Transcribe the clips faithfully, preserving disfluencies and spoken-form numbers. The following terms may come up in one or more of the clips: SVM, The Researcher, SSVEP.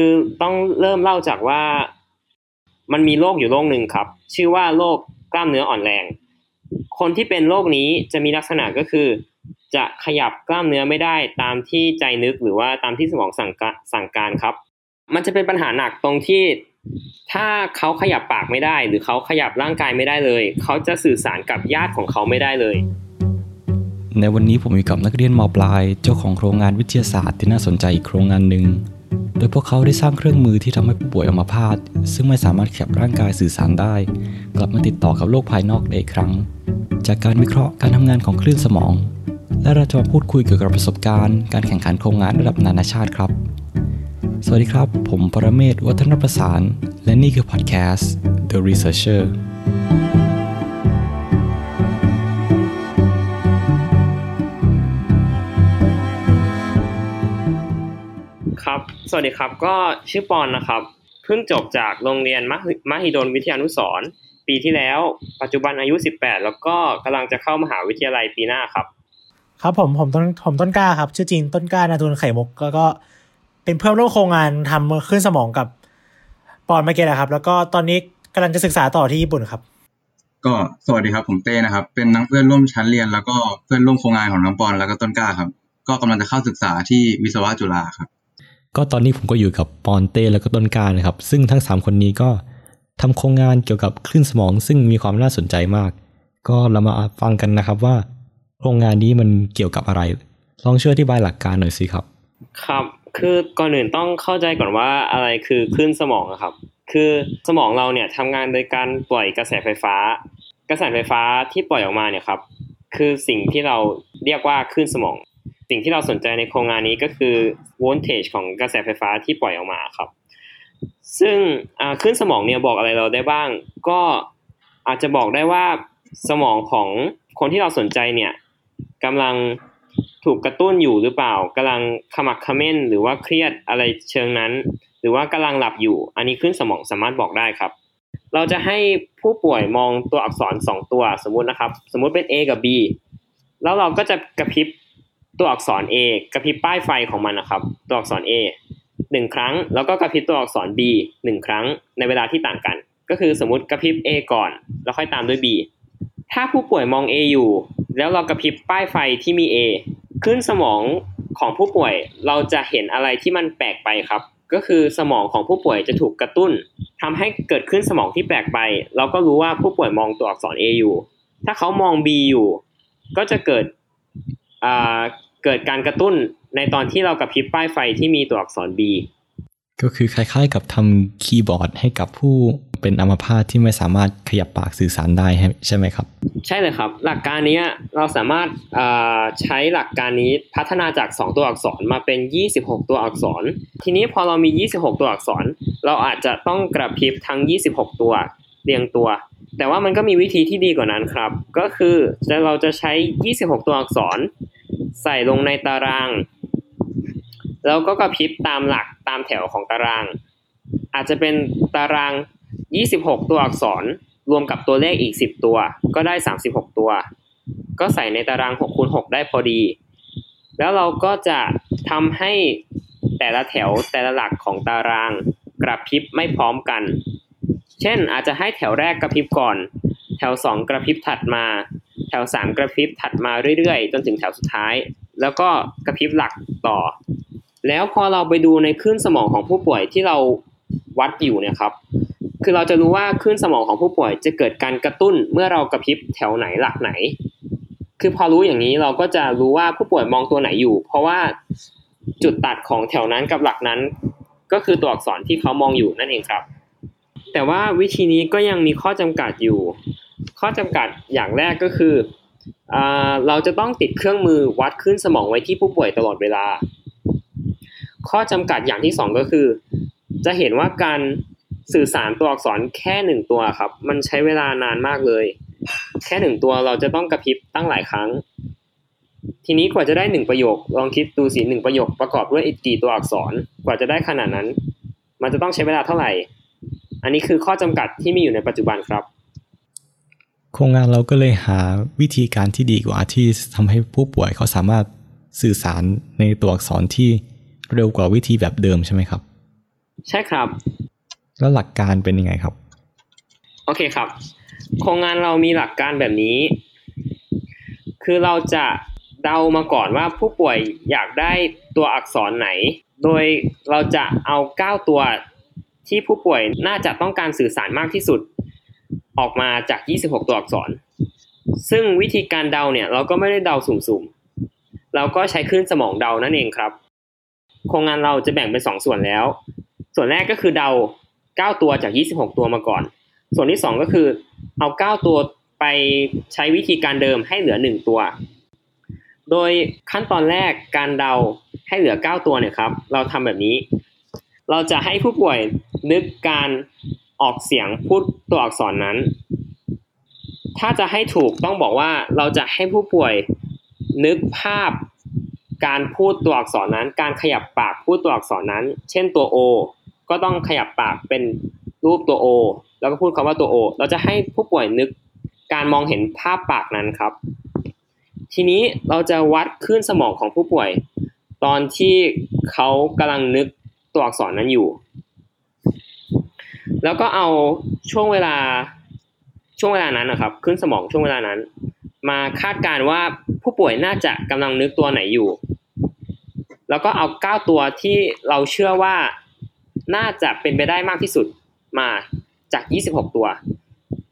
คือต้องเริ่มเล่าจากว่ามันมีโรคอยู่โรคหนึ่งครับชื่อว่าโรคกล้ามเนื้ออ่อนแรงคนที่เป็นโรคนี้จะมีลักษณะก็คือจะขยับกล้ามเนื้อไม่ได้ตามที่ใจนึกหรือว่าตามที่สมองสั่งสั่งการครับมันจะเป็นปัญหาหนักตรงที่ถ้าเขาขยับปากไม่ได้หรือเขาขยับร่างกายไม่ได้เลยเขาจะสื่อสารกับญาติของเขาไม่ได้เลยในวันนี้ผมอยู่กับนักเรียนม.ปลายเจ้าของโครงงานวิทยาศาสตร์ที่น่าสนใจอีกโครงงานหนึ่งโดยพวกเขาได้สร้างเครื่องมือที่ทำให้ผู้ป่วยอัมพาตซึ่งไม่สามารถขยับร่างกายสื่อสารได้กลับมาติดต่อกับโลกภายนอกได้อีกครั้งจากการวิเคราะห์การทำงานของคลื่นสมองและเราจะมาพูดคุยเกี่ยวกับประสบการณ์การแข่งขันโครงงานระดับนานาชาติครับสวัสดีครับผมปรเมศ วัฒนประสานและนี่คือพอดแคสต์ The Researcherครับสวัสดีครับก็ชื่อปอนนะครับเพิ่งจบจากโรงเรียนมหิดลวิทยานุสรณ์ปีที่แล้วปัจจุบันอายุสิบแปดแล้วก็กำลังจะเข้ามหาวิทยาลัยปีหน้าครับครับผมผมต้นผมต้นกล้าครับชื่อจริงต้นกล้านาทูลไข่มุกแล้วก็เป็นเพื่อนร่วมโครงงานทำขึ้นสมองกับปอนเมื่อกี้นะครับแล้วก็ตอนนี้กำลังจะศึกษาต่อที่ญี่ปุ่นครับก็สวัสดีครับผมเต้นะครับเป็นทั้งเพื่อนร่วมชั้นเรียนแล้วก็เพื่อนร่วมโครงงานของน้องปอนแล้วก็ต้นกล้าครับก็กำลังจะเข้าศึกษาที่วิศวะจุฬาครับก็ตอนนี้ผมก็อยู่กับปอนเต้แล้วก็ต้นกล้านะครับซึ่งทั้งสามคนนี้ก็ทำโครงงานเกี่ยวกับคลื่นสมองซึ่งมีความน่าสนใจมากก็เรามาฟังกันนะครับว่าโครงงานนี้มันเกี่ยวกับอะไรลองช่วยอธิบายหลักการหน่อยสิครับครับคือก่อนอื่นต้องเข้าใจก่อนว่าอะไรคือคลื่นสมองครับคือสมองเราเนี่ยทำงานโดยการปล่อยกระแสไฟฟ้ากระแสไฟฟ้าที่ปล่อยออกมาเนี่ยครับคือสิ่งที่เราเรียกว่าคลื่นสมองสิ่งที่เราสนใจในโครงงานนี้ก็คือโวลเทจของกระแสไฟฟ้าที่ปล่อยออกมาครับซึ่งคลื่นสมองเนี่ยบอกอะไรเราได้บ้างก็อาจจะบอกได้ว่าสมองของคนที่เราสนใจเนี่ยกำลังถูกกระตุ้นอยู่หรือเปล่ากำลังขมักเขม้นหรือว่าเครียดอะไรเชิงนั้นหรือว่ากำลังหลับอยู่อันนี้คลื่นสมองสามารถบอกได้ครับเราจะให้ผู้ป่วยมองตัวอักษรสองตัวสมมุตินะครับสมมุติเป็น A กับ B แล้วเราก็จะกระพริบตัวอักษร A กระพริบป้ายไฟของมันนะครับตัวอักษร A หนึ่งครั้งแล้วก็กระพริบตัวอักษร B หนึ่งครั้งในเวลาที่ต่างกันก็คือสมมุติกระพริบ A ก่อนแล้วค่อยตามด้วย B ถ้าผู้ป่วยมอง A อยู่แล้วเรากระพริบป้ายไฟที่มี Aคลื่นสมองของผู้ป่วยเราจะเห็นอะไรที่มันแปลกไปครับก็คือสมองของผู้ป่วยจะถูกกระตุ้นทำให้เกิดคลื่นสมองที่แปลกไปเราก็รู้ว่าผู้ป่วยมองตัวอักษร A อยู่ถ้าเขามอง B อยู่ก็จะเกิดอ่าเกิดการกระตุ้นในตอนที่เรากระพริบป้ายไฟที่มีตัวอักษร B ก็คือคล้ายๆกับทำคีย์บอร์ดให้กับผู้เป็นอัมพาตที่ไม่สามารถขยับปากสื่อสารได้ใช่ไหมครับใช่เลยครับหลักการนี้เราสามารถใช้หลักการนี้พัฒนาจากสองตัวอักษรมาเป็นยี่สิบหกตัวอักษรทีนี้พอเรามียี่สิบหกตัวอักษรเราอาจจะต้องกระพริบทั้งยี่สิบหกตัวเรียงตัวแต่ว่ามันก็มีวิธีที่ดีกว่านั้นครับก็คือเราจะใช้ยี่สิบหกตัวอักษรใส่ลงในตารางแล้วก็กระพริบตามหลักตามแถวของตารางอาจจะเป็นตารางยี่สิบหกตัวอักษรรวมกับตัวเลขอีกสิบตัวก็ได้สามสิบหกตัวก็ใส่ในตาราง หกคูณหก ได้พอดีแล้วเราก็จะทำให้แต่ละแถวแต่ละหลักของตารางกระพริบไม่พร้อมกันเช่นอาจจะให้แถวแรกกระพริบก่อนแถวสองกระพริบถัดมาแถวสามกระพริบถัดมาเรื่อยๆจนถึงแถวสุดท้ายแล้วก็กระพริบหลักต่อแล้วพอเราไปดูในคลื่นสมองของผู้ป่วยที่เราวัดอยู่เนี่ยครับคือเราจะรู้ว่าคลื่นสมองของผู้ป่วยจะเกิดการกระตุ้นเมื่อเรากระพริบแถวไหนหลักไหนคือพอรู้อย่างนี้เราก็จะรู้ว่าผู้ป่วยมองตัวไหนอยู่เพราะว่าจุดตัดของแถวนั้นกับหลักนั้นก็คือตัวอักษรที่เขามองอยู่นั่นเองครับแต่ว่าวิธีนี้ก็ยังมีข้อจำกัดอยู่ข้อจำกัดอย่างแรกก็คืออ่าเราจะต้องติดเครื่องมือวัดคลื่นสมองไว้ที่ผู้ป่วยตลอดเวลาข้อจำกัดอย่างที่สองก็คือจะเห็นว่าการสื่อสารตัวอักษรแค่หนึ่งตัวครับมันใช้เวลานานมากเลยแค่หนึ่งตัวเราจะต้องกระพริบตั้งหลายครั้งทีนี้กว่าจะได้หนึ่งประโยคลองคิดดูสิหนึ่งประโยคประกอบด้วยอีกกี่ตัวอักษรกว่าจะได้ขนาดนั้นมันจะต้องใช้เวลาเท่าไหร่อันนี้คือข้อจำกัดที่มีอยู่ในปัจจุบันครับโครงงานเราก็เลยหาวิธีการที่ดีกว่าที่ทำให้ผู้ป่วยเขาสามารถสื่อสารในตัวอักษรที่เร็วกว่าวิธีแบบเดิมใช่ไหมครับ ใช่ครับแล้วหลักการเป็นยังไงครับโอเคครับโครงงานเรามีหลักการแบบนี้คือเราจะเดามาก่อนว่าผู้ป่วยอยากได้ตัวอักษรไหนโดยเราจะเอาเก้าตัวที่ผู้ป่วยน่าจะต้องการสื่อสารมากที่สุดออกมาจากยี่สิบหกตัวอักษรซึ่งวิธีการเดาเนี่ยเราก็ไม่ได้เดาสุ่มๆเราก็ใช้คลื่นสมองเดานั่นเองครับโครงงานเราจะแบ่งเป็นสองส่วนแล้วส่วนแรกก็คือเดาเก้าตัวจากยี่สิบหกตัวมาก่อนส่วนที่สองก็คือเอาเก้าตัวไปใช้วิธีการเดิมให้เหลือหนึ่งตัวโดยขั้นตอนแรกการเดาให้เหลือเก้าตัวเนี่ยครับเราทำแบบนี้เราจะให้ผู้ป่วยนึกการออกเสียงพูดตัวอักษรนั้นถ้าจะให้ถูกต้องบอกว่าเราจะให้ผู้ป่วยนึกภาพการพูดตัวอักษรนั้นการขยับปากพูดตัวอักษรนั้นเช่นตัว O ก็ต้องขยับปากเป็นรูปตัว O แล้วก็พูดคำว่าตัว O เราจะให้ผู้ป่วยนึกการมองเห็นภาพปากนั้นครับทีนี้เราจะวัดคลื่นสมองของผู้ป่วยตอนที่เขากำลังนึกตัวอักษรนั้นอยู่แล้วก็เอาช่วงเวลาช่วงเวลานั้นนะครับคลื่นสมองช่วงเวลานั้นมาคาดการณ์ว่าผู้ป่วยน่าจะกำลังนึกตัวไหนอยู่แล้วก็เอาเก้าตัวที่เราเชื่อว่าน่าจะเป็นไปได้มากที่สุดมาจากยี่สิบหกตัว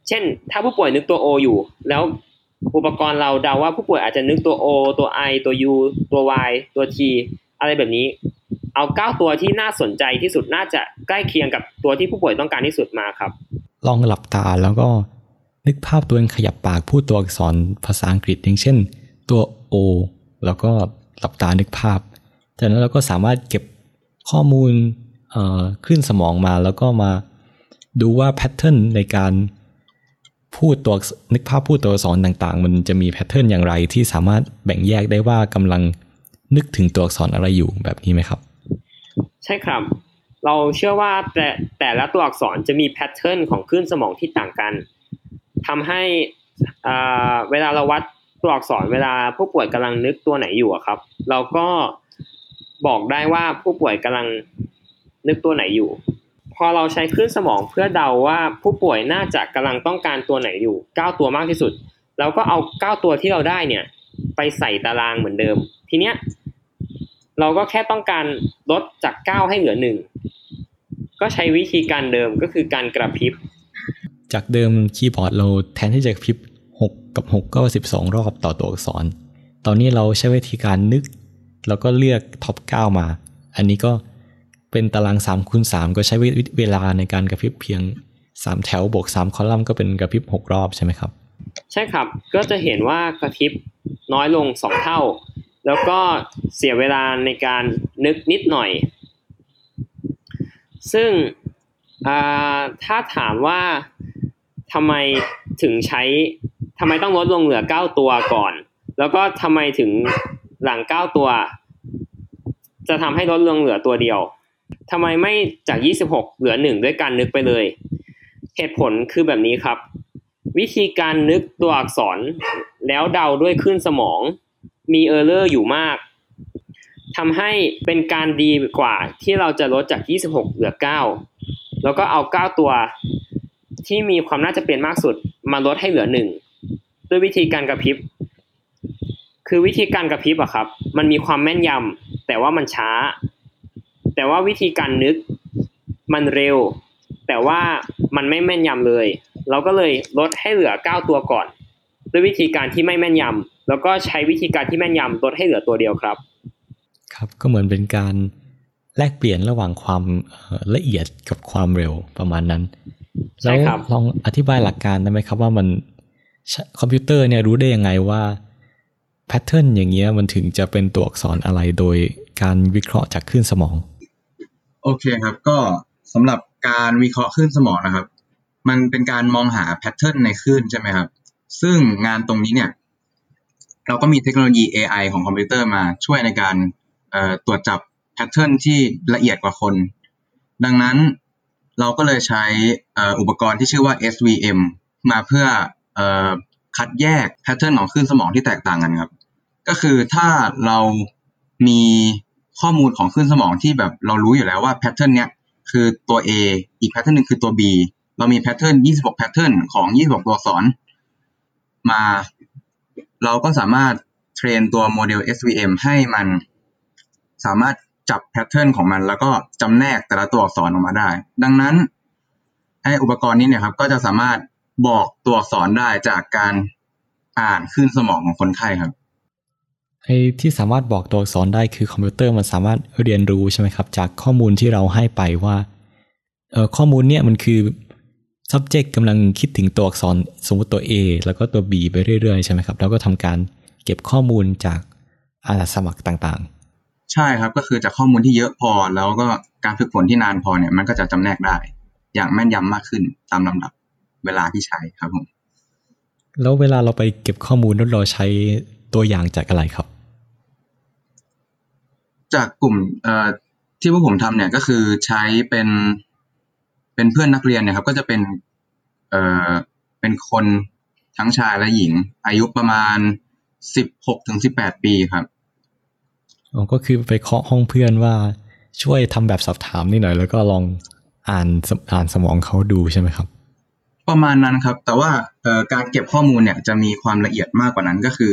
เช่นถ้าผู้ป่วยนึกตัว O อยู่แล้วอุปกรณ์เราเดาว่าผู้ป่วยอาจจะนึกตัว O ตัว I ตัว U ตัว Y ตัว T อะไรแบบนี้เอาเก้าตัวที่น่าสนใจที่สุดน่าจะใกล้เคียงกับตัวที่ผู้ป่วยต้องการที่สุดมาครับลองหลับตาแล้วก็นึกภาพตัวเองขยับปากพูดตัวอักษรภาษาอังกฤษอย่างเช่นตัว O แล้วก็หลับตานึกภาพจากนั้นเราก็สามารถเก็บข้อมูลเอ่อคลื่นสมองมาแล้วก็มาดูว่าแพทเทิร์นในการพูดตัวนึกภาพพูดตัวอักษรต่างๆมันจะมีแพทเทิร์นอย่างไรที่สามารถแบ่งแยกได้ว่ากำลังนึกถึงตัวอักษรอะไรอยู่แบบนี้ไหมครับใช่ครับเราเชื่อว่าแต่แต่ละตัวอักษรจะมีแพทเทิร์นของคลื่นสมองที่ต่างกันทำให้อ่าเวลาเราวัดตัวอักษรเวลาผู้ป่วยกำลังนึกตัวไหนอยู่อะครับเราก็บอกได้ว่าผู้ป่วยกำลังนึกตัวไหนอยู่พอเราใช้คลื่นสมองเพื่อเดาว่าผู้ป่วยน่าจะกำลังต้องการตัวไหนอยู่เก้าตัวมากที่สุดเราก็เอาเก้าตัวที่เราได้เนี่ยไปใส่ตารางเหมือนเดิมทีเนี้ยเราก็แค่ต้องการลดจากเก้าให้เหลือหนึ่งก็ใช้วิธีการเดิมก็คือการกระพริบจากเดิมคีย์บอร์ดเราแทนที่จะกระพริบหกกับหกก็สิบสองรอบต่อตัวอักษรตอนนี้เราใช้วิธีการนึกแล้วก็เลือกท็อปเก้ามาอันนี้ก็เป็นตาราง สามคูณสาม ก็ใช้เวลาในการกระพริบเพียงสามแถวบวกสามคอลัมน์ก็เป็นกระพริบหกรอบใช่ไหมครับใช่ครับก็จะเห็นว่ากระพริบน้อยลงสองเท่าแล้วก็เสียเวลาในการนึกนิดหน่อยซึ่งถ้าถามว่าทำไมถึงใช้ทำไมต้องลดลงเหลือเก้าตัวก่อนแล้วก็ทำไมถึงหลังเก้าตัวจะทำให้ลดลงเหลือตัวเดียวทำไมไม่จากยี่สิบหกเหลือหนึ่งด้วยการนึกไปเลยเหตุผลคือแบบนี้ครับวิธีการนึกตัวอักษรแล้วเดาด้วยคลื่นสมองมีเออร์เลอร์อยู่มากทำให้เป็นการดีกว่าที่เราจะลดจากยี่สิบหกเหลือเก้าแล้วก็เอาเก้าตัวที่มีความน่าจะเป็นมากสุดมาลดให้เหลือหนึ่งด้วยวิธีการกระพริบคือวิธีการกระพริบอะครับมันมีความแม่นยำแต่ว่ามันช้าแต่ว่าวิธีการนึกมันเร็วแต่ว่ามันไม่แม่นยำเลยเราก็เลยลดให้เหลือเก้าตัวก่อนด้วยวิธีการที่ไม่แม่นยำแล้วก็ใช้วิธีการที่แม่นยำลดให้เหลือตัวเดียวครับครับก็เหมือนเป็นการแลกเปลี่ยนระหว่างความละเอียดกับความเร็วประมาณนั้นแล้วลองอธิบายหลักการได้ไหมครับว่ามันคอมพิวเตอร์เนี่ยรู้ได้ยังไงว่าแพทเทิร์นอย่างเงี้ยมันถึงจะเป็นตัวอักษรอะไรโดยการวิเคราะห์จากคลื่นสมองโอเคครับก็สำหรับการวิเคราะห์คลื่นสมองนะครับมันเป็นการมองหาแพทเทิร์นในคลื่นใช่ไหมครับซึ่งงานตรงนี้เนี่ยเราก็มีเทคโนโลยี เอ ไอ ของคอมพิวเตอร์มาช่วยในการตรวจจับแพทเทิร์นที่ละเอียดกว่าคนดังนั้นเราก็เลยใช้อุปกรณ์ที่ชื่อว่า เอส วี เอ็ม มาเพื่อคัดแยกแพทเทิร์นของคลื่นสมองที่แตกต่างกันครับก็คือถ้าเรามีข้อมูลของคลื่นสมองที่แบบเรารู้อยู่แล้วว่าแพทเทิร์นเนี้ย คือตัว A อีกแพทเทิร์นนึงคือตัว B เรามีแพทเทิร์นยี่สิบหกแพทเทิร์นของยี่สิบหกตัวอักษรมาเราก็สามารถเทรนตัวโมเดล เอส วี เอ็ม ให้มันสามารถจับแพทเทิร์นของมันแล้วก็จำแนกแต่ละตัวอักษรออกมาได้ดังนั้นไอ้อุปกรณ์นี้เนี่ยครับก็จะสามารถบอกตัวอักษรได้จากการอ่านคลื่นสมองของคนไข้ครับไอ้ที่สามารถบอกตัวอักษรได้คือคอมพิวเตอร์มันสามารถเรียนรู้ใช่ไหมครับจากข้อมูลที่เราให้ไปว่าเอ่อข้อมูลเนี่ยมันคือ subject กำลังคิดถึงตัวอักษรสมมติตัว A แล้วก็ตัว B ไปเรื่อยๆใช่ไหมครับแล้วก็ทำการเก็บข้อมูลจากอาสาสมัครต่างๆใช่ครับก็คือจากข้อมูลที่เยอะพอแล้วก็การฝึกฝนที่นานพอเนี่ยมันก็จะจำแนกได้อย่างแม่นยำมากขึ้นตามลำดับเวลาที่ใช้ครับผมแล้วเวลาเราไปเก็บข้อมูลแล้วเราใช้ตัวอย่างจากอะไรครับจากกลุ่มที่พวกผมทำเนี่ยก็คือใช้เป็นเป็นเพื่อนนักเรียนเนี่ยครับก็จะเป็นเอ่อเป็นคนทั้งชายและหญิงอายุประมาณสิบหกถึงสิบแปดปีครับอ๋อก็คือไปเคาะห้องเพื่อนว่าช่วยทำแบบสอบถามนิดหน่อยแล้วก็ลองอ่านอ่านสมองเขาดูใช่ไหมครับประมาณนั้นครับแต่ว่าการเก็บข้อมูลเนี่ยจะมีความละเอียดมากกว่านั้นก็คือ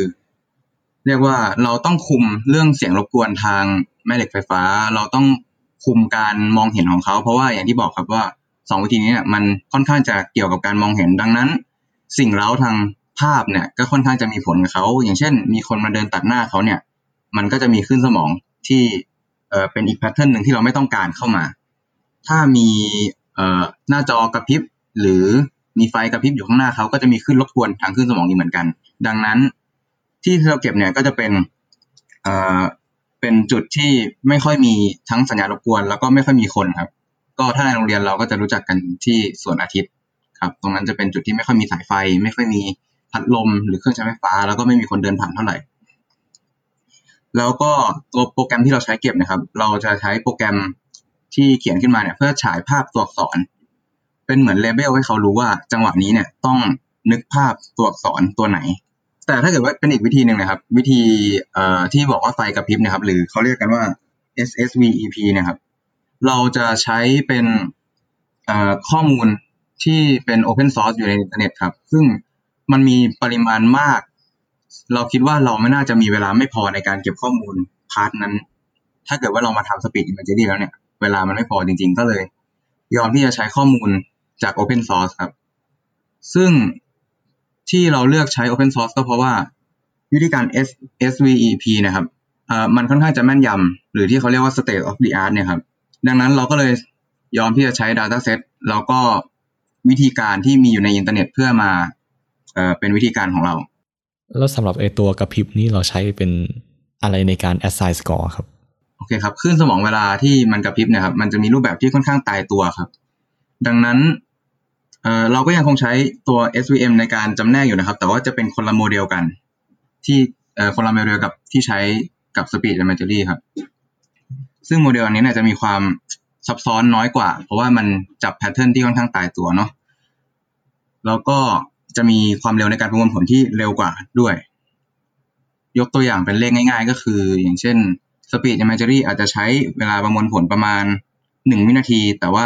เรียกว่าเราต้องคุมเรื่องเสียงรบกวนทางแม่เหล็กไฟฟ้าเราต้องคุมการมองเห็นของเขาเพราะว่าอย่างที่บอกครับว่าสองวิธีนี้เนี่ยมันค่อนข้างจะเกี่ยวกับการมองเห็นดังนั้นสิ่งเร้าทางภาพเนี่ยก็ค่อนข้างจะมีผลกับเขาอย่างเช่นมีคนมาเดินตัดหน้าเขาเนี่ยมันก็จะมีคลื่นสมองที่เอ่อเป็นอีกแพทเทิร์นนึงที่เราไม่ต้องการเข้ามาถ้ามีเอ่อหน้าจอกระพริบหรือมีไฟกระพริบอยู่ข้างหน้าเขาก็จะมีคลื่นรบกวนทางคลื่นสมองนี้เหมือนกันดังนั้นที่เราเก็บเนี่ยก็จะเป็นเอ่อเป็นจุดที่ไม่ค่อยมีทั้งสัญญาณรบกวนแล้วก็ไม่ค่อยมีคนครับก็ถ้าในโรงเรียนเราก็จะรู้จักกันที่สวนอาทิตย์ครับตรงนั้นจะเป็นจุดที่ไม่ค่อยมีสายไฟไม่ค่อยมีพัดลมหรือเครื่องใช้ไฟฟ้าแล้วก็ไม่มีคนเดินผ่านเท่าไหร่แล้วก็ตัวโปรแกรมที่เราใช้เก็บนะครับเราจะใช้โปรแกรมที่เขียนขึ้นมาเนี่ยเพื่อฉายภาพตัวอักษรเป็นเหมือนเลเบลให้เขารู้ว่าจังหวะนี้เนี่ยต้องนึกภาพตัวอักษรตัวไหนแต่ถ้าเกิดว่าเป็นอีกวิธีนึงนะครับวิธีเอ่อที่บอกว่าไฟกระพริบนะครับหรือเขาเรียกกันว่า เอส เอส วี อี พี นะครับเราจะใช้เป็นเอ่อข้อมูลที่เป็น Open Source อยู่ในอินเทอร์เน็ตครับซึ่งมันมีปริมาณมากเราคิดว่าเราไม่น่าจะมีเวลาไม่พอในการเก็บข้อมูลพาร์ทนั้นถ้าเกิดว่าเรามาทำ Speed Imagery แล้วเนี่ยเวลามันไม่พอจริงๆก็เลยยอมที่จะใช้ข้อมูลจาก Open Source ครับซึ่งที่เราเลือกใช้ Open Source ก็เพราะว่าวิธีการ เอส เอส วี อี พี นะครับเอ่อมันค่อนข้างจะแม่นยำหรือที่เขาเรียกว่า State of the Art เนี่ยครับดังนั้นเราก็เลยยอมที่จะใช้ Dataset แล้วก็วิธีการที่มีอยู่ในอินเทอร์เน็ตเพื่อมาเอ่อเป็นวิธีการของเราแล้วสำหรับไอ้ตัวกระพริบนี่เราใช้เป็นอะไรในการ assign score ครับโอเคครับคลื่นสมองเวลาที่มันกระพริบเนี่ยครับมันจะมีรูปแบบที่ค่อนข้างตายตัวครับดังนั้นเอ่อเราก็ยังคงใช้ตัว เอส วี เอ็ม ในการจำแนกอยู่นะครับแต่ว่าจะเป็นคนละโมเดลกันที่เอ่อคนละโมเดลกับที่ใช้กับ Speed Imagery ครับซึ่งโมเดลอันนี้เนี่ยจะมีความซับซ้อนน้อยกว่าเพราะว่ามันจับแพทเทิร์นที่ค่อนข้างตายตัวเนาะแล้วก็จะมีความเร็วในการประมวลผลที่เร็วกว่าด้วยยกตัวอย่างเป็นเลขง่ายๆก็คืออย่างเช่น Speed Imagery อาจจะใช้เวลาประมวลผลประมาณหนึ่งวินาทีแต่ว่า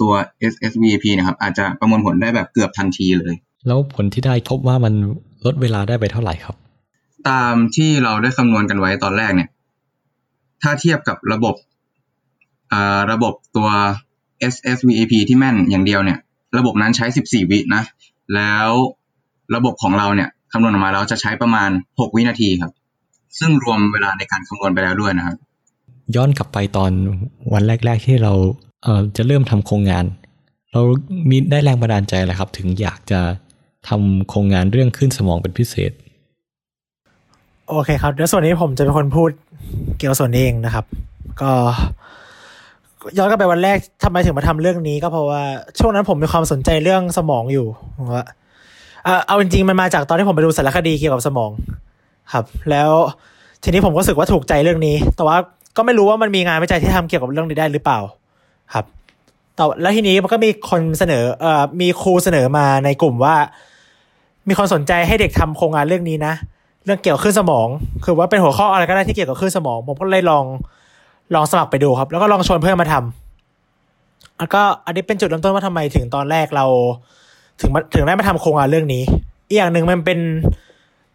ตัว เอส เอส วี พี นะครับอาจจะประมวลผลได้แบบเกือบทันทีเลยแล้วผลที่ได้พบว่ามันลดเวลาได้ไปเท่าไหร่ครับตามที่เราได้คำนวณกันไว้ตอนแรกเนี่ยถ้าเทียบกับระบบอ่าระบบตัว เอส เอส วี พี ที่แม่นอย่างเดียวเนี่ยระบบนั้นใช้สิบสี่วินะแล้วระบบของเราเนี่ยคำนวณออกมาแล้วจะใช้ประมาณหกวินาทีครับซึ่งรวมเวลาในการคำนวณไปแล้วด้วยนะครับย้อนกลับไปตอนวันแรกๆที่เราเอ่อจะเริ่มทำโครงงานเรามีได้แรงบันดาลใจอะไรครับถึงอยากจะทำโครงงานเรื่องคลื่นสมองเป็นพิเศษโอเคครับเดี๋ยวส่วนนี้ผมจะเป็นคนพูดเกี่ยวส่วนเองนะครับก็ย้อนกลับไปวันแรกทำไมถึงมาทำเรื่องนี้ก็เพราะว่าช่วงนั้นผมมีความสนใจเรื่องสมองอยู่ว่าเอ่อเอาจริงๆมันมาจากตอนที่ผมไปดูสารคดีเกี่ยวกับสมองครับแล้วทีนี้ผมก็รู้สึกว่าถูกใจเรื่องนี้แต่ว่าก็ไม่รู้ว่ามันมีงานวิจัยที่ทำเกี่ยวกับเรื่องนี้ได้หรือเปล่าครับแต่แล้วทีนี้มันก็มีคนเสนอเอ่อมีครูเสนอมาในกลุ่มว่ามีคนสนใจให้เด็กทำโครงงานเรื่องนี้นะเรื่องเกี่ยวกับคลื่นสมองคือว่าเป็นหัวข้ออะไรก็ได้ที่เกี่ยวกับคลื่นสมองผมก็เลยลองลองสมัครไปดูครับแล้วก็ลองชวนเพื่อนมาท แล้วก็อันนี้เป็นจุดเริ่มต้นว่าทำไมถึงตอนแรกเราถึงถึงได้มาทำโครงงานเรื่องนี้อีกอย่างหนึ่งมันเป็น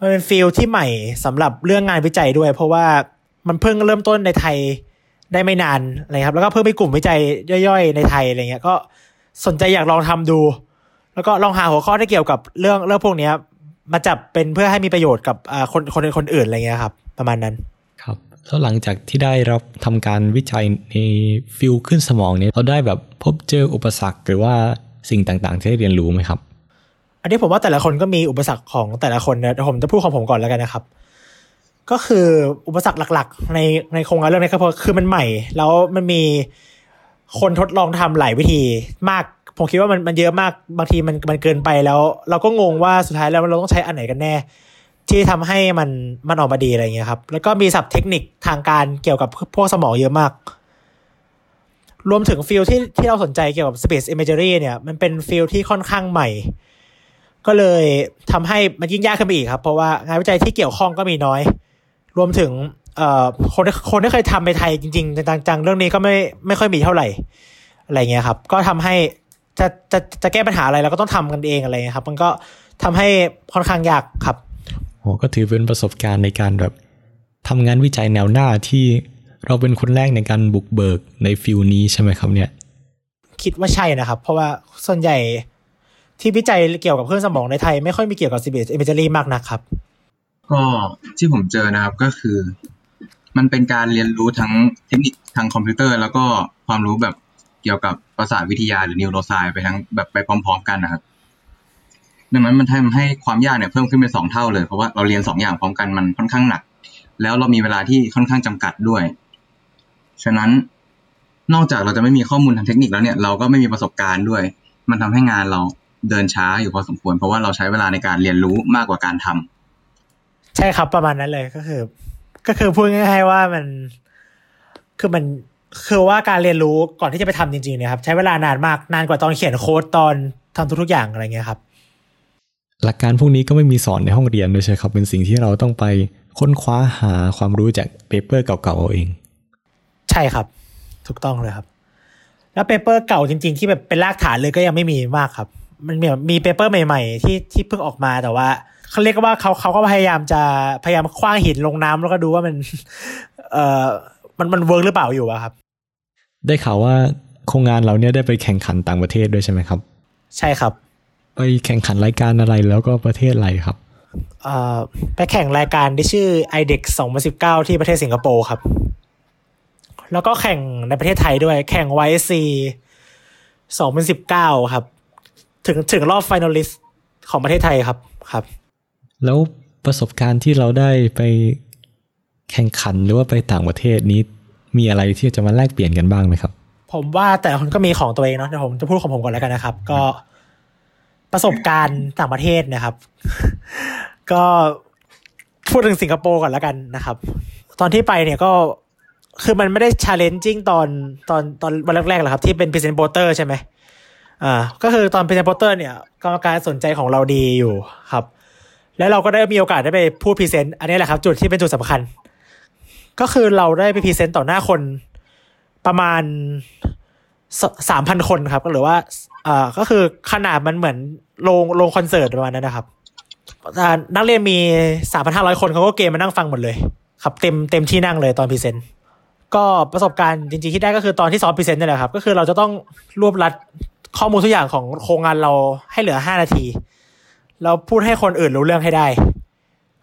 มันเป็นฟิลที่ใหม่สำหรับเรื่องงานวิจัยด้วยเพราะว่ามันเพิ่งเริ่มต้นในไทยได้ไม่นานอะไรครับแล้วก็เพิ่งมีกลุ่มวิจัยย่อยๆในไทยอะไรเงี้ยก็สนใจอยากลองทำดูแล้วก็ลองหาหัวข้อที่เกี่ยวกับเรื่องเรื่องพวกนี้มาจับเป็นเพื่อให้มีประโยชน์กับคนคนคนอื่นอะไรเงี้ยครับประมาณนั้นครับแล้วหลังจากที่ได้รับทำการวิจัยในฟิลขึ้นสมองนี้เราได้แบบพบเจออุปสรรคหรือว่าสิ่งต่างๆที่ได้เรียนรู้ไหมครับอันนี้ผมว่าแต่ละคนก็มีอุปสรรคของแต่ละคนนะผมจะพูดของผมก่อนแล้วกันนะครับก็คืออุปสรรคหลักๆในในโครงการเรื่องนี้ก็คือมันใหม่แล้วมันมีคนทดลองทำหลายวิธีมากผมคิดว่ามันมันเยอะมากบางทีมันมันเกินไปแล้วเราก็งงว่าสุดท้ายแล้วเราต้องใช้อันไหนกันแน่ที่ทำให้มันมันออกมาดีอะไรเงี้ยครับแล้วก็มีศัพท์เทคนิคทางการเกี่ยวกับพวกสมองเยอะมากรวมถึงฟิลที่ที่เราสนใจเกี่ยวกับ Space Imagery เนี่ยมันเป็นฟิลที่ค่อนข้างใหม่ก็เลยทำให้มันยิ่งยากขึ้นไปอีกครับเพราะว่างานวิจัยที่เกี่ยวข้องก็มีน้อยรวมถึงคนคนที่เคยทำในไทยจริงๆจังๆเรื่องนี้ก็ไม่ไม่ค่อยมีเท่าไหร่อะไรเงี้ยครับก็ทำให้จะจะจะแก้ปัญหาอะไรเราก็ต้องทำกันเองอะไรครับมันก็ทำให้ค่อนข้างยากครับโอ้ก็ถือเป็นประสบการณ์ในการแบบทำงานวิจัยแนวหน้าที่เราเป็นคนแรกในการบุกเบิกในฟิลนี้ใช่ไหมครับเนี่ยคิดว่าใช่นะครับเพราะว่าส่วนใหญ่ที่วิจัยเกี่ยวกับเครื่องสมองในไทยไม่ค่อยมีเกี่ยวกับ Space Imagery มากนักครับก็ที่ผมเจอนะครับก็คือมันเป็นการเรียนรู้ทั้งเทคนิคทางคอมพิวเตอร์แล้วก็ความรู้แบบเกี่ยวกับประสาทวิทยาหรือนิวโรไซน์ไปทั้งแบบไปพร้อมๆกันนะครับดังนั้นมันทำให้ความยากเนี่ยเพิ่มขึ้นเป็นสองเท่าเลยเพราะว่าเราเรียนสองอย่างพร้อมกันมันค่อนข้างหนักแล้วเรามีเวลาที่ค่อนข้างจำกัดด้วยฉะนั้นนอกจากเราจะไม่มีข้อมูลทางเทคนิคแล้วเนี่ยเราก็ไม่มีประสบการณ์ด้วยมันทำให้งานเราเดินช้าอยู่พอสมควรเพราะว่าเราใช้เวลาในการเรียนรู้มากกว่าการทำใช่ครับประมาณนั้นเลยก็คือก็คือพูดง่ายๆว่ามันคือมันคือว่าการเรียนรู้ก่อนที่จะไปทำจริงๆเนี่ยครับใช้เวลานานมากนานกว่าตอนเขียนโค้ดตอนทำทุกๆอย่างอะไรเงี้ยครับหลักการพวกนี้ก็ไม่มีสอนในห้องเรียนด้วยใช่ครับเป็นสิ่งที่เราต้องไปค้นคว้าหาความรู้จากเปเปอร์เก่าๆเอาเองใช่ครับถูกต้องเลยครับแล้วเปเปอร์เก่าจริงๆที่แบบเป็นรากฐานเลยก็ยังไม่มีมากครับมันมีมีเปเปอร์ใหม่ๆที่ที่เพิ่งออกมาแต่ว่าเขาเรียกว่าเขาเขาก็พยายามจะพยายามคว้างหินลงน้ำแล้วก็ดูว่ามันเอ่อมันมันเวิร์กหรือเปล่าอยู่อะครับได้ข่าวว่าโครงงานเราเนี่ยได้ไปแข่งขันต่างประเทศด้วยใช่ไหมครับใช่ครับไปแข่งขันรายการอะไรแล้วก็ประเทศอะไรครับเอ่อไปแข่งรายการที่ชื่อ ไอ ดี อี เอ็กซ์ สองพันสิบเก้าที่ประเทศสิงคโปร์ครับแล้วก็แข่งในประเทศไทยด้วยแข่ง วาย ซี สองพันสิบเก้าครับถึงถึงรอบไฟนอลิสต์ของประเทศไทยครับครับแล้วประสบการณ์ที่เราได้ไปแข่งขันหรือว่าไปต่างประเทศนี้มีอะไรที่จะมาแลกเปลี่ยนกันบ้างไหมครับผมว่าแต่ละคนก็มีของตัวเองเนาะเดี๋ยวผมจะพูดของผมก่อนแล้วกันนะครับก็ประสบการณ์ต่างประเทศนะครับ ก็พูดถึงสิงคโปร์ก่อนแล้วกันนะครับตอนที่ไปเนี่ยก็คือมันไม่ได้ challenging ตอนตอนตอนวันแรกๆหรอกครับที่เป็น present poster ใช่ไหมอ่าก็คือตอน present poster เนี่ยกรรมการสนใจของเราดีอยู่ครับแล้วเราก็ได้มีโอกาสได้ไปพูด present อันนี้แหละครับจุดที่เป็นจุดสำคัญก็คือเราได้ไปพรีเซนต์ต่อหน้าคนประมาณ สามพัน คนครับหรือว่าเอ่อก็คือขนาดมันเหมือนโรงโรงคอนเสิร์ตประมาณนั้นนะครับนักเรียนมี สามพันห้าร้อย คนเขาก็เกณฑ์มานั่งฟังหมดเลยครับเต็มเต็มที่นั่งเลยตอนพรีเซนต์ก็ประสบการณ์จริงๆที่ได้ก็คือตอนที่ซ้อมพรีเซนต์นี่แหละครับก็คือเราจะต้องรวบรัดข้อมูลทุกอย่างของโครงงานเราให้เหลือห้านาทีเราพูดให้คนอื่นรู้เรื่องให้ได้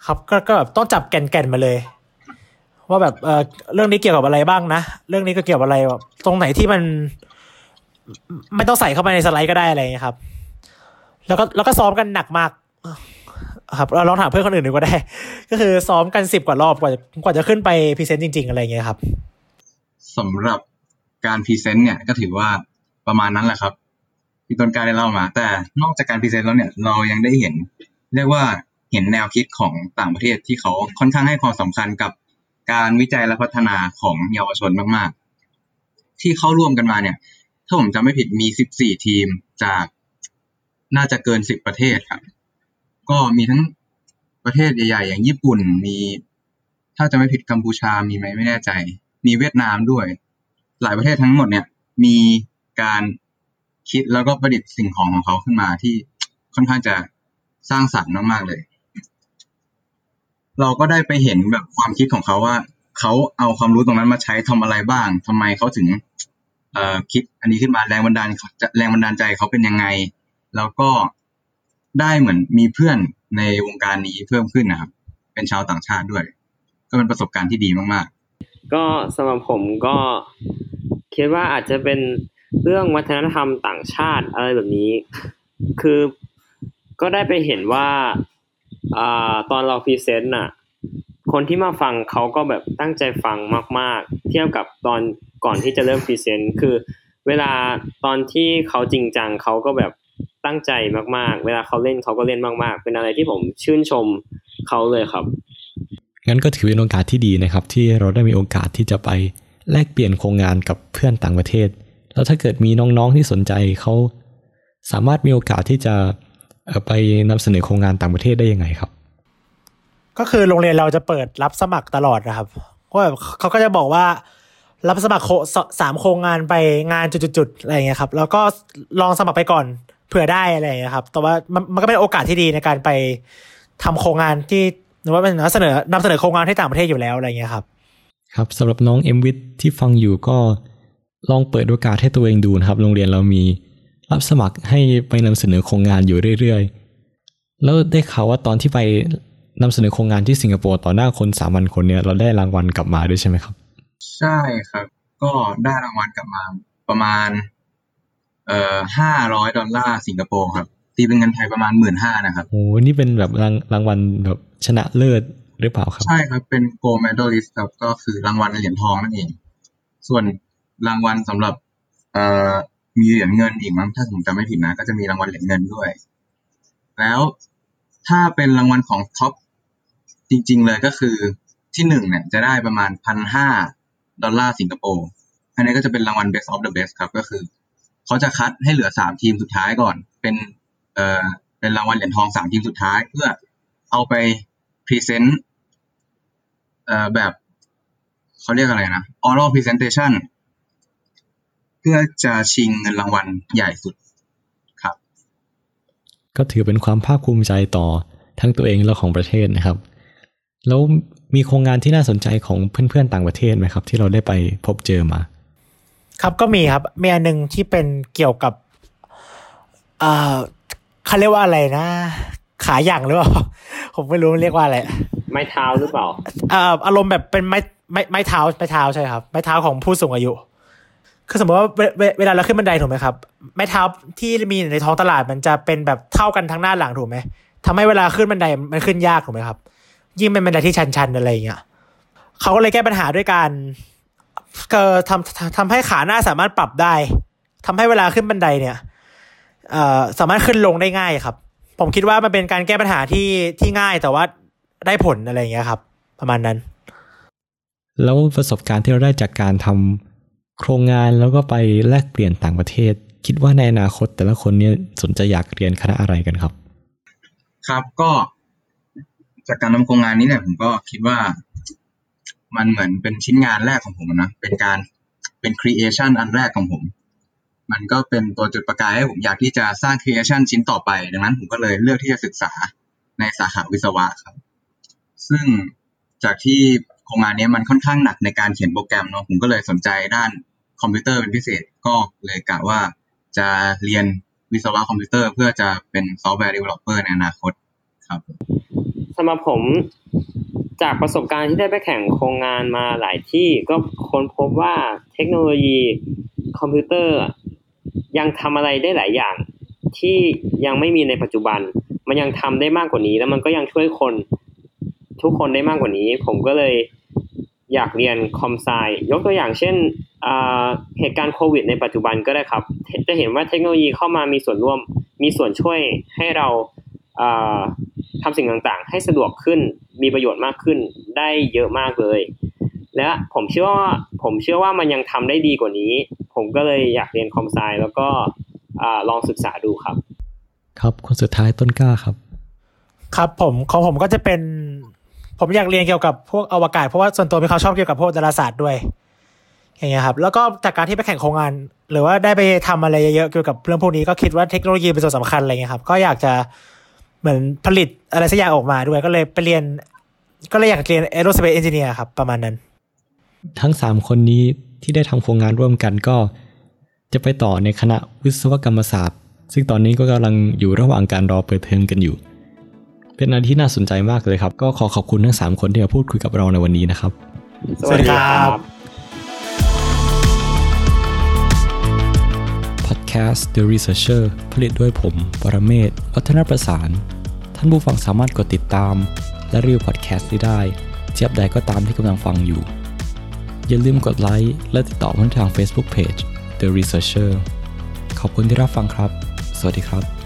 ครับก็ก็แบบต้องจับแก่นๆมาเลยว่าแบบ เอ่อ เรื่องนี้เกี่ยวกับอะไรบ้างนะเรื่องนี้ก็เกี่ยวกับอะไรแบบตรงไหนที่มันไม่ต้องใส่เข้าไปในสไลด์ก็ได้อะไรอย่างเงี้ยครับแล้วก็แล้วก็ซ้อมกันหนักมากครับเราลองถามเพื่อนคนอื่นดูก็ได้ก็คือซ้อมกันสิบกว่ารอบกว่ากว่าจะขึ้นไปพรีเซนต์จริงๆอะไรอย่างเงี้ยครับสำหรับการพรีเซนต์เนี่ยก็ถือว่าประมาณนั้นแหละครับที่ต้นกล้าได้เล่ามาแต่นอกจากการพรีเซนต์แล้วเนี่ยเรายังได้เห็นเรียกว่าเห็นแนวคิดของต่างประเทศที่เขาค่อนข้างให้ความสำคัญกับการวิจัยและพัฒนาของเยาวชนมากๆที่เข้าร่วมกันมาเนี่ยถ้าผมจำไม่ผิดมีสิบสี่ทีมจากน่าจะเกินสิบประเทศครับก็มีทั้งประเทศใหญ่ๆอย่างญี่ปุ่นมีถ้าจะไม่ผิดกัมพูชามีไหมไม่แน่ใจมีเวียดนามด้วยหลายประเทศทั้งหมดเนี่ยมีก การคิดแล้วก็ประดิษฐ์สิ่งของของเขาขึ้นมาที่ค่อนข้างจะสร้างสรรค์มากๆเลยเราก็ได้ไปเห็นแบบความคิดของเขาว่าเขาเอาความรู้ตรงนั้นมาใช้ทำอะไรบ้างทำไมเขาถึงเอ่อคิดอันนี้ขึ้นมาแรงบันดาลแรงบันดาลใจเขาเป็นยังไงแล้วก็ได้เหมือนมีเพื่อนในวงการนี้เพิ่มขึ้นนะครับเป็นชาวต่างชาติด้วยก็เป็นประสบการณ์ที่ดีมากๆก็สำหรับผมก็คิดว่าอาจจะเป็นเรื่องวัฒนธรรมต่างชาติอะไรแบบนี้คือก็ได้ไปเห็นว่าอ่าตอนเราพรีเซนต์น่ะคนที่มาฟังเขาก็แบบตั้งใจฟังมากๆเทียบกับตอนก่อนที่จะเริ่มพรีเซนต์คือเวลาตอนที่เขาจริงจังเขาก็แบบตั้งใจมากๆเวลาเขาเล่นเขาก็เล่นมากๆเป็นอะไรที่ผมชื่นชมเขาเลยครับงั้นก็ถือเป็นโอกาสที่ดีนะครับที่เราได้มีโอกาสที่จะไปแลกเปลี่ยนโครงงานกับเพื่อนต่างประเทศแล้วถ้าเกิดมีน้องๆที่สนใจเขาสามารถมีโอกาสที่จะไปนำเสนอโครงงานต่างประเทศได้ยังไงครับก็คือโรงเรียนเราจะเปิดรับสมัครตลอดนะครับก็แบบเขาก็จะบอกว่ารับสมัครสามโครงงานไปงานจุดๆๆอะไรเงี้ยครับแล้วก็ลองสมัครไปก่อนเผื่อได้อะไรเงี้ยครับแต่ว่ามันมันก็เป็นโอกาสที่ดีในการไปทำโครงงานที่หรือว่าเป็นนำเสนอนำเสนอโครงงานให้ต่างประเทศอยู่แล้วอะไรเงี้ยครับครับสำหรับน้องเอ็มวิทที่ฟังอยู่ก็ลองเปิดโอกาสให้ตัวเองดูนะครับโรงเรียนเรามีรับสมัครให้ไปนำเสนอโครงงานอยู่เรื่อยๆแล้วได้ข่าวว่าตอนที่ไปนำเสนอโครงงานที่สิงคโปร์ต่อหน้าคน สามพัน คนเนี่ยเราได้รางวัลกลับมาด้วยใช่ไหมครับใช่ครับก็ได้รางวัลกลับมาประมาณเอ่อห้าร้อยดอลลาร์สิงคโปร์ครับตีเป็นเงินไทยประมาณ หนึ่งหมื่นห้าพัน นะครับโอ้นี่เป็นแบบรางรางวัลแบบชนะเลิศหรือเปล่าครับใช่ครับเป็น Gold Medalist ครับก็คือรางวัลเหรียญทองนั่นเองส่วนรางวัลสำหรับเอ่อมีเหรียญเงินอีกมั้งถ้าผมจำไม่ผิดนะก็จะมีรางวัลเหรียญเงินด้วยแล้วถ้าเป็นรางวัลของท็อปจริงๆเลยก็คือที่หนึ่งเนี่ยจะได้ประมาณ หนึ่งพันห้าร้อย ดอลลาร์สิงคโปร์อันนี้ก็จะเป็นรางวัล Best of the Best ครับก็คือเขาจะคัดให้เหลือสามทีมสุดท้ายก่อนเป็นเอ่อเป็นรางวัลเหรียญทองสามทีมสุดท้ายเพื่อเอาไปพรีเซนต์เอ่อแบบเขาเรียกอะไรนะ Oral Presentation เพื่อจะชิงเงินรางวัลใหญ่สุดครับก็ถือเป็นความภาคภูมิใจต่อทั้งตัวเองและของประเทศนะครับแล้วมีโครงงานที่น่าสนใจของเพื่อนๆต่างประเทศไหมครับที่เราได้ไปพบเจอมาครับก็มีครับมีอันนึงที่เป็นเกี่ยวกับเอ่อเขาเรียกว่าอะไรนะขาหยั่งหรือเปล่าผมไม่รู้เรียกว่าอะไรไม้เท้าหรือเปล่าเอ่ออารมณ์แบบเป็นไม้ไม้ไม้เท้าไม้เท้าใช่ครับไม้เท้าของผู้สูงอายุคือสมมติว่าเวลาเราขึ้นบันไดถูกไหมครับไม้เท้าที่มีในท้องตลาดมันจะเป็นแบบเท่ากันทั้งหน้าหลังถูกไหมทำให้เวลาขึ้นบันไดมันขึ้นยากถูกไหมครับยิ่งเป็นบันไดที่ชันๆอะไรอย่างเงี้ยเขาก็เลยแก้ปัญหาด้วยการเอ่อทำทำให้ขาหน้าสามารถปรับได้ทำให้เวลาขึ้นบันไดเนี่ยเอ่อสามารถขึ้นลงได้ง่ายครับผมคิดว่ามันเป็นการแก้ปัญหาที่ที่ง่ายแต่ว่าได้ผลอะไรอย่างเงี้ยครับประมาณนั้นแล้วประสบการณ์ที่เราได้จากการทำโครงงานแล้วก็ไปแลกเปลี่ยนต่างประเทศคิดว่าในอนาคตแต่ละคนเนี่ยสนใจอยากเรียนคณะอะไรกันครับครับก็จากการทำโครงงานนี้เนี่ยผมก็คิดว่ามันเหมือนเป็นชิ้นงานแรกของผมนะเป็นการเป็นครีเอชันอันแรกของผมมันก็เป็นตัวจุดประกายให้ผมอยากที่จะสร้างครีเอชันชิ้นต่อไปดังนั้นผมก็เลยเลือกที่จะศึกษาในสาขาวิศวะครับซึ่งจากที่โครงงานนี้มันค่อนข้างหนักในการเขียนโปรแกรมเนาะผมก็เลยสนใจด้านคอมพิวเตอร์เป็นพิเศษก็เลยกะว่าจะเรียนวิศวะคอมพิวเตอร์เพื่อจะเป็นซอฟต์แวร์ดีเวลลอปเปอร์ในอนาคตครับสำหรับผมจากประสบการณ์ที่ได้ไปแข่งโครงงานมาหลายที่ก็ค้นพบว่าเทคโนโลยีคอมพิวเตอร์ยังทำอะไรได้หลายอย่างที่ยังไม่มีในปัจจุบันมันยังทำได้มากกว่านี้แล้วมันก็ยังช่วยคนทุกคนได้มากกว่านี้ผมก็เลยอยากเรียนคอมไซยกตัวอย่างเช่นเหตุการณ์โควิดในปัจจุบันก็ได้ครับจะเห็นว่าเทคโนโลยีเข้ามามีส่วนร่วมมีส่วนช่วยให้เราทำสิ่งต่างๆให้สะดวกขึ้นมีประโยชน์มากขึ้นได้เยอะมากเลยและผมเชื่อว่าผมเชื่อว่ามันยังทำได้ดีกว่านี้ผมก็เลยอยากเรียนคอมไซแล้วก็ลองศึกษาดูครับครับคนสุดท้ายต้นกล้าครับครับผมของผมก็จะเป็นผมอยากเรียนเกี่ยวกับพวกอวกาศเพราะว่าส่วนตัวมีความชอบเกี่ยวกับพวกดาราศาสตร์ด้วย อย่างเงี้ยครับแล้วก็จากการที่ไปแข่งโครงงานหรือว่าได้ไปทำอะไรเยอะๆเกี่ยวกับเรื่องพวกนี้ก็คิดว่าเทคโนโลยีเป็นส่วนสำคัญอะไรเงี้ยครับก็อยากจะเหมือนผลิตอะไรสักอย่างออกมาด้วยก็เลยไปเรียนก็เลยอยากเรียน Aerospace Engineer ครับประมาณนั้นทั้งสามคนนี้ที่ได้ทำโครงงานร่วมกันก็จะไปต่อในคณะวิศวกรรมศาสตร์ซึ่งตอนนี้ก็กำลังอยู่ระหว่างการรอเปิดเทอมกันอยู่เป็นอะไรที่น่าสนใจมากเลยครับก็ขอขอบคุณทั้งสามคนที่มาพูดคุยกับเราในวันนี้นะครับสวัสดีครับพอดแคสต์ The Researcher ผลิตด้วยผมปรเมศวร์ วัฒนประสานท่านผู้ฟังสามารถกดติดตามและรีวิวพอดแคสต์ได้ที่แอปใดก็ตามที่กำลังฟังอยู่อย่าลืมกดไลค์และติดต่อผ่านทาง Facebook Page The Researcher ขอบคุณที่รับฟังครับสวัสดีครับ